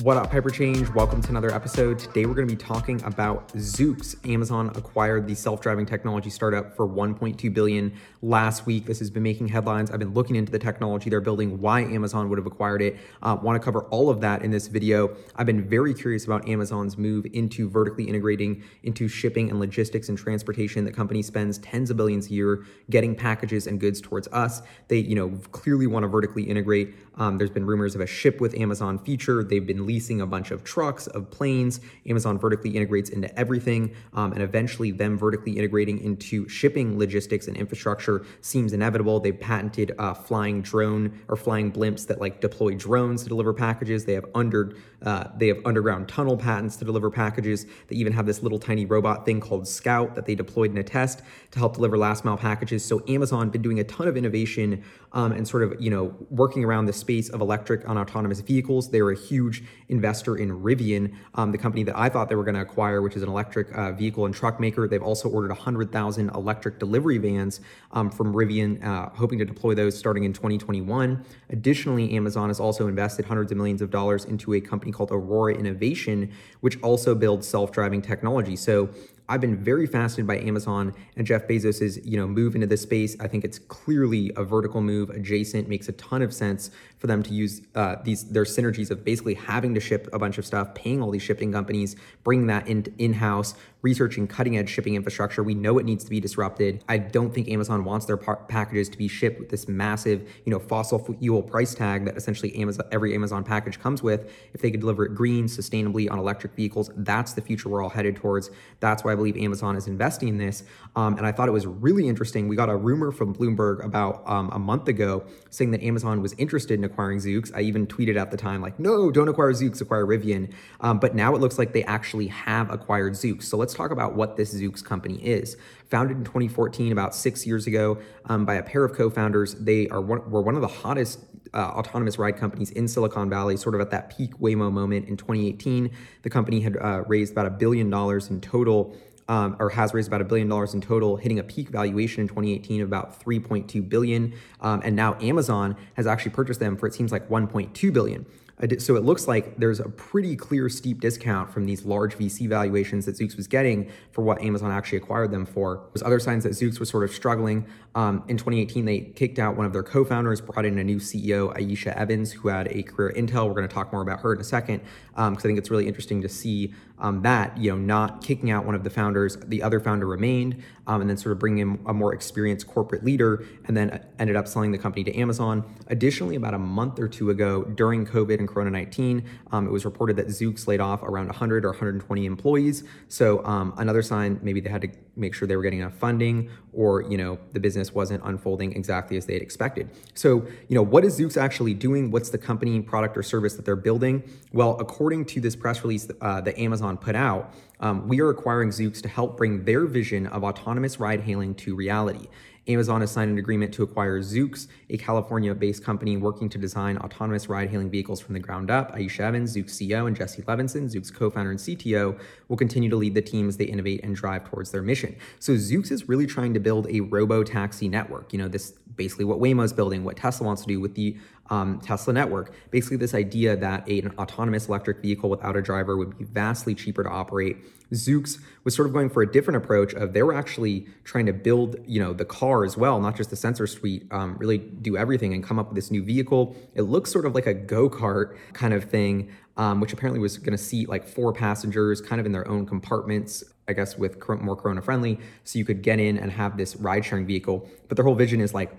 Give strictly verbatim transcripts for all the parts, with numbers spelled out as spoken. What up, HyperChange? Welcome to another episode. Today we're going to be talking about Zoops. Amazon acquired the self-driving technology startup for one point two billion dollars last week. This has been making headlines. I've been looking into the technology they're building, why Amazon would have acquired it. Uh, want to cover all of that in this video. I've been very curious about Amazon's move into vertically integrating into shipping and logistics and transportation. The company spends tens of billions a year getting packages and goods towards us. They, you know, clearly want to vertically integrate. Um, there's been rumors of a ship with Amazon feature. They've been leasing a bunch of trucks, of planes. Amazon vertically integrates into everything, um, and eventually them vertically integrating into shipping, logistics, and infrastructure seems inevitable. They've patented uh, flying drone or flying blimps that like deploy drones to deliver packages. They have under uh, they have underground tunnel patents to deliver packages. They even have this little tiny robot thing called Scout that they deployed in a test to help deliver last mile packages. So Amazon been doing a ton of innovation um, and sort of you know working around the space of electric and autonomous vehicles. They're a huge investor in Rivian, um, the company that I thought they were going to acquire, which is an electric uh, vehicle and truck maker. They've also ordered one hundred thousand electric delivery vans um, from Rivian, uh, hoping to deploy those starting in twenty twenty-one. Additionally, Amazon has also invested hundreds of millions of dollars into a company called Aurora Innovation, which also builds self-driving technology. So I've been very fascinated by Amazon and Jeff Bezos's, you know, move into this space. I think it's clearly a vertical move, adjacent, makes a ton of sense for them to use uh, these their synergies of basically having to ship a bunch of stuff, paying all these shipping companies, bringing that in in-house, researching cutting-edge shipping infrastructure. We know it needs to be disrupted. I don't think Amazon wants their par- packages to be shipped with this massive, you know, fossil fuel price tag that essentially Amazon, every Amazon package comes with. If they could deliver it green, sustainably on electric vehicles, that's the future we're all headed towards. That's why I believe Amazon is investing in this. Um, and I thought it was really interesting. We got a rumor from Bloomberg about um, a month ago saying that Amazon was interested in acquiring Zoox. I even tweeted at the time, like, no, don't acquire Zoox, acquire Rivian. Um, but now it looks like they actually have acquired Zoox. So let's talk about what this Zoox company is. Founded in twenty fourteen, about six years ago, um, by a pair of co-founders. They are one, were one of the hottest uh, autonomous ride companies in Silicon Valley, sort of at that peak Waymo moment in twenty eighteen. The company had uh, raised about a billion dollars in total. Um, or has raised about a billion dollars in total, hitting a peak valuation in twenty eighteen of about three point two billion dollars. Um, and now Amazon has actually purchased them for, it seems like, one point two billion dollars. So it looks like there's a pretty clear steep discount from these large V C valuations that Zoox was getting for what Amazon actually acquired them for. There's other signs that Zoox was sort of struggling. Um, in twenty eighteen, they kicked out one of their co-founders, brought in a new C E O, Aisha Evans, who had a career at Intel. We're going to talk more about her in a second, because um, I think it's really interesting to see um, that, you know, not kicking out one of the founders. The other founder remained, um, and then sort of bringing in a more experienced corporate leader, and then ended up selling the company to Amazon. Additionally, about a month or two ago, during COVID and Corona nineteen, um, it was reported that Zoox laid off around one hundred or one hundred twenty employees. So um, another sign, maybe they had to make sure they were getting enough funding, or, you know, the business wasn't unfolding exactly as they had expected. So, you know, what is Zoox actually doing? What's the company, product, or service that they're building? Well, according to this press release uh, that Amazon put out, um, we are acquiring Zoox to help bring their vision of autonomous ride hailing to reality. Amazon has signed an agreement to acquire Zoox, a California-based company working to design autonomous ride-hailing vehicles from the ground up. Aisha Evans, Zoox C E O, and Jesse Levinson, Zoox co-founder and C T O, will continue to lead the team as they innovate and drive towards their mission. So Zoox is really trying to build a robo-taxi network. You know, this basically what Waymo's building, what Tesla wants to do with the um, Tesla network. Basically this idea that a, an autonomous electric vehicle without a driver would be vastly cheaper to operate. Zoox was sort of going for a different approach of they were actually trying to build, you know, the car as well, not just the sensor suite, um, really do everything and come up with this new vehicle. It looks sort of like a go-kart kind of thing, um, which apparently was going to seat like four passengers kind of in their own compartments, I guess, with more Corona-friendly. So you could get in and have this ride-sharing vehicle. But their whole vision is like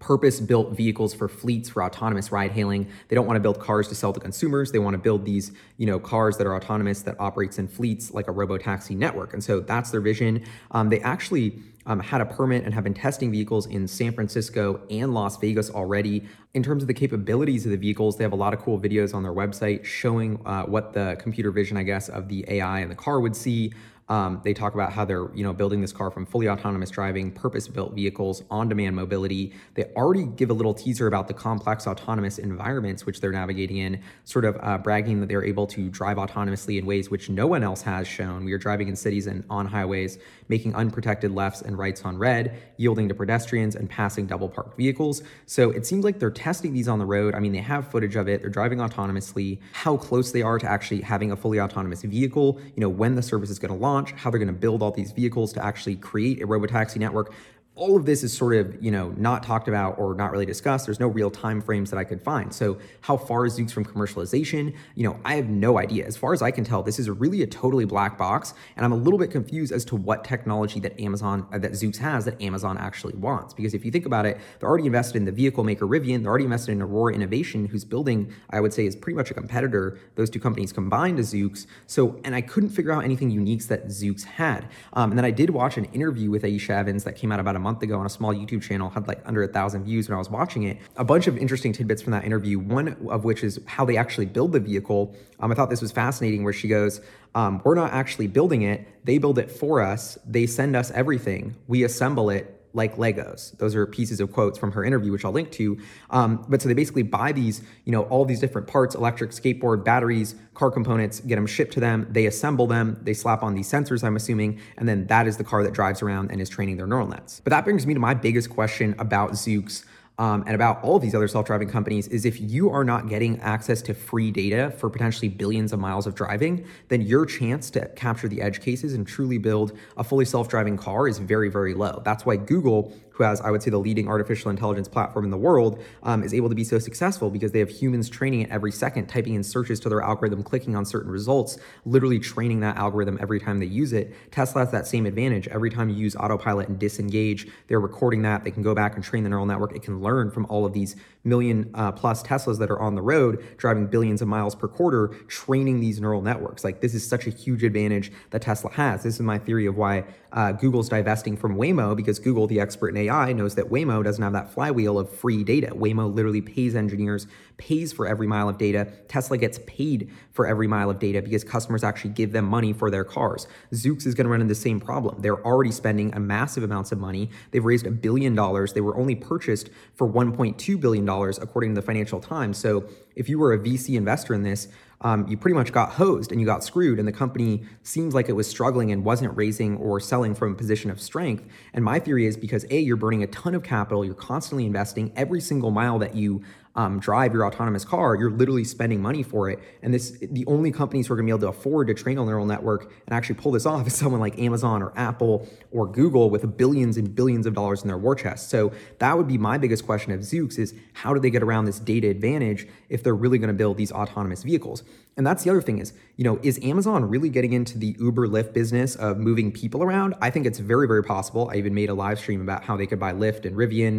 purpose-built vehicles for fleets for autonomous ride-hailing. They don't want to build cars to sell to consumers. They want to build these, you know, cars that are autonomous that operates in fleets like a robo-taxi network. And so that's their vision. Um, they actually Um, had a permit and have been testing vehicles in San Francisco and Las Vegas already. In terms of the capabilities of the vehicles, they have a lot of cool videos on their website showing uh, what the computer vision, I guess, of the A I in the car would see. Um, they talk about how they're, you know, building this car from fully autonomous driving, purpose-built vehicles, on-demand mobility. They already give a little teaser about the complex autonomous environments which they're navigating in, sort of uh, bragging that they're able to drive autonomously in ways which no one else has shown. We are driving in cities and on highways, making unprotected lefts and rights on red, yielding to pedestrians and passing double-parked vehicles. So it seems like they're testing these on the road. I mean, they have footage of it. They're driving autonomously. How close they are to actually having a fully autonomous vehicle, you know, when the service is going to launch, how they're going to build all these vehicles to actually create a robotaxi network. All of this is sort of, you know, not talked about or not really discussed. There's no real time frames that I could find. So how far is Zoox from commercialization? You know, I have no idea. As far as I can tell, this is really a totally black box, and I'm a little bit confused as to what technology that Amazon, uh, that Zoox has that Amazon actually wants. Because if you think about it, they're already invested in the vehicle maker Rivian. They're already invested in Aurora Innovation, who's building, I would say, is pretty much a competitor. Those two companies combined is Zoox. So, and I couldn't figure out anything unique that Zoox had. Um, and then I did watch an interview with Aisha Evans that came out about a month month ago on a small YouTube channel, had like under a thousand views when I was watching it. A bunch of interesting tidbits from that interview, one of which is how they actually build the vehicle. Um, I thought this was fascinating where she goes, um, we're not actually building it. They build it for us. They send us everything. We assemble it like Legos. Those are pieces of quotes from her interview, which I'll link to. Um, but so they basically buy these, you know, all these different parts, electric, skateboard, batteries, car components, get them shipped to them. They assemble them. They slap on these sensors, I'm assuming. And then that is the car that drives around and is training their neural nets. But that brings me to my biggest question about Zoox. Um, and about all of these other self-driving companies is if you are not getting access to free data for potentially billions of miles of driving, then your chance to capture the edge cases and truly build a fully self-driving car is very, very low. That's why Google, who has, I would say, the leading artificial intelligence platform in the world, um, is able to be so successful because they have humans training it every second, typing in searches to their algorithm, clicking on certain results, literally training that algorithm every time they use it. Tesla has that same advantage. Every time you use autopilot and disengage, they're recording that. They can go back and train the neural network. It can learn from all of these million uh, plus Teslas that are on the road, driving billions of miles per quarter, training these neural networks. Like, this is such a huge advantage that Tesla has. This is my theory of why uh, Google's divesting from Waymo, because Google, the expert in A I, A I knows that Waymo doesn't have that flywheel of free data. Waymo literally pays engineers, pays for every mile of data. Tesla gets paid for every mile of data because customers actually give them money for their cars. Zoox is going to run into the same problem. They're already spending a massive amounts of money. They've raised a billion dollars. They were only purchased for one point two billion dollars, according to the Financial Times. So if you were a V C investor in this, Um, you pretty much got hosed and you got screwed, and the company seems like it was struggling and wasn't raising or selling from a position of strength. And my theory is because A, you're burning a ton of capital, you're constantly investing every single mile that you Um, drive your autonomous car, you're literally spending money for it. And this, the only companies who are going to be able to afford to train a neural network and actually pull this off is someone like Amazon or Apple or Google with billions and billions of dollars in their war chest. So that would be my biggest question of Zoox is how do they get around this data advantage if they're really going to build these autonomous vehicles? And that's the other thing is, you know, is Amazon really getting into the Uber Lyft business of moving people around? I think it's very, very possible. I even made a live stream about how they could buy Lyft and Rivian,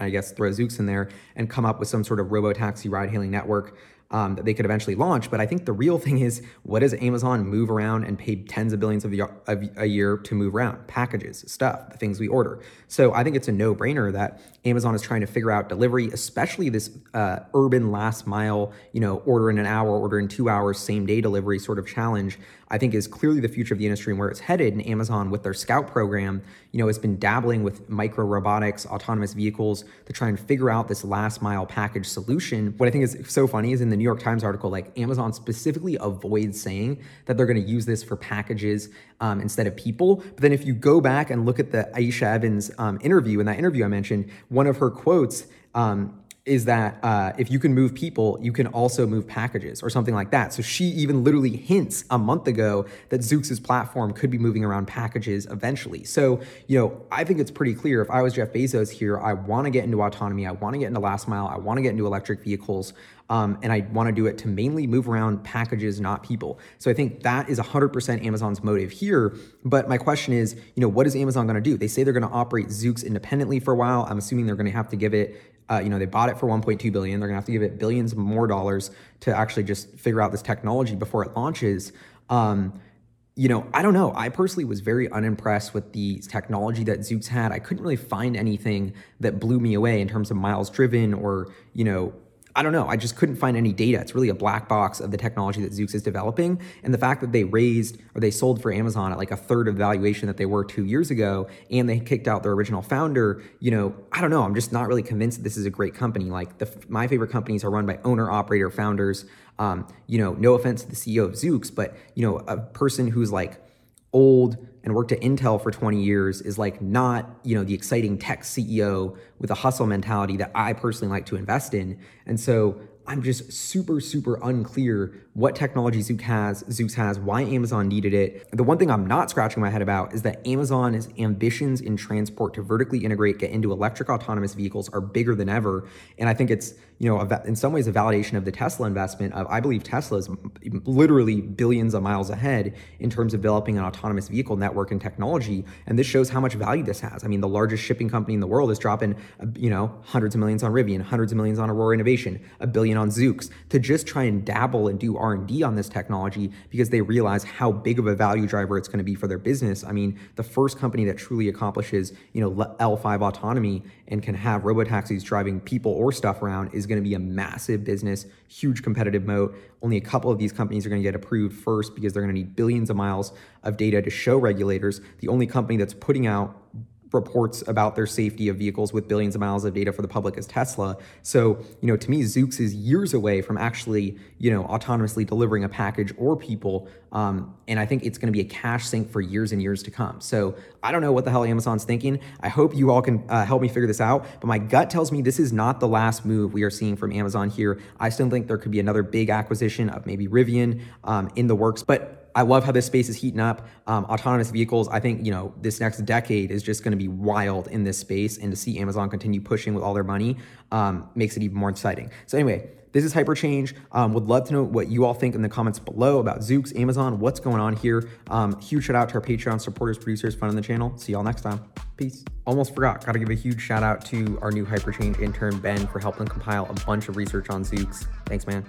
I guess throw Zoox in there, and come up with some sort of robotaxi ride-hailing network um, that they could eventually launch. But I think the real thing is, what does Amazon move around and pay tens of billions of a year to move around? Packages, stuff, the things we order. So I think it's a no-brainer that Amazon is trying to figure out delivery, especially this uh, urban last mile, you know, order in an hour, order in two hours, same day delivery sort of challenge, I think is clearly the future of the industry and where it's headed. And Amazon with their Scout program, you know, has been dabbling with micro robotics, autonomous vehicles to try and figure out this last mile package solution. What I think is so funny is in the New York Times article, like Amazon specifically avoids saying that they're going to use this for packages um, instead of people. But then if you go back and look at the Aisha Evans um, interview, in that interview I mentioned, one of her quotes um, is that uh, if you can move people, you can also move packages or something like that. So she even literally hints a month ago that Zoox's platform could be moving around packages eventually. So, you know, I think it's pretty clear if I was Jeff Bezos here, I want to get into autonomy. I want to get into last mile. I want to get into electric vehicles. Um, and I want to do it to mainly move around packages, not people. So I think that is one hundred percent Amazon's motive here. But my question is, you know, what is Amazon going to do? They say they're going to operate Zoox independently for a while. I'm assuming they're going to have to give it, uh, you know, they bought it for one point two billion dollars. They're going to have to give it billions more dollars to actually just figure out this technology before it launches. Um, You know, I don't know. I personally was very unimpressed with the technology that Zoox had. I couldn't really find anything that blew me away in terms of miles driven or, you know, I don't know. I just couldn't find any data. It's really a black box of the technology that Zoox is developing. And the fact that they raised or they sold for Amazon at like a third of valuation that they were two years ago, and they kicked out their original founder, you know, I don't know. I'm just not really convinced that this is a great company. Like the, my favorite companies are run by owner, operator, founders. Um, you know, no offense to the C E O of Zoox, but you know, a person who's like old and worked at Intel for twenty years is like not, you know, the exciting tech C E O with a hustle mentality that I personally like to invest in. And so I'm just super, super unclear what technology Zoox has, Zoox has, why Amazon needed it. The one thing I'm not scratching my head about is that Amazon's ambitions in transport to vertically integrate, get into electric autonomous vehicles are bigger than ever. And I think it's, you know, in some ways a validation of the Tesla investment of, I believe Tesla's literally billions of miles ahead in terms of developing an autonomous vehicle network and technology. And this shows how much value this has. I mean, the largest shipping company in the world is dropping, you know, hundreds of millions on Rivian, hundreds of millions on Aurora Innovation, a billion on Zoox to just try and dabble and do R and D on this technology because they realize how big of a value driver it's going to be for their business. I mean, the first company that truly accomplishes, you know, L five autonomy and can have robotaxis driving people or stuff around is going to be a massive business, huge competitive moat. Only a couple of these companies are going to get approved first because they're going to need billions of miles of data to show regulators. The only company that's putting out reports about their safety of vehicles with billions of miles of data for the public is Tesla. So, you know, to me, Zoox is years away from actually, you know, autonomously delivering a package or people. Um, and I think it's going to be a cash sink for years and years to come. So I don't know what the hell Amazon's thinking. I hope you all can uh, help me figure this out. But my gut tells me this is not the last move we are seeing from Amazon here. I still think there could be another big acquisition of maybe Rivian um, in the works. But I love how this space is heating up. Um, autonomous vehicles, I think, you know, this next decade is just going to be wild in this space. And to see Amazon continue pushing with all their money um, makes it even more exciting. So anyway, this is HyperChange. Um, would love to know what you all think in the comments below about Zoox, Amazon, what's going on here. Um, huge shout out to our Patreon supporters, producers, fun on the channel. See y'all next time. Peace. Almost forgot. Got to give a huge shout out to our new HyperChange intern, Ben, for helping compile a bunch of research on Zoox. Thanks, man.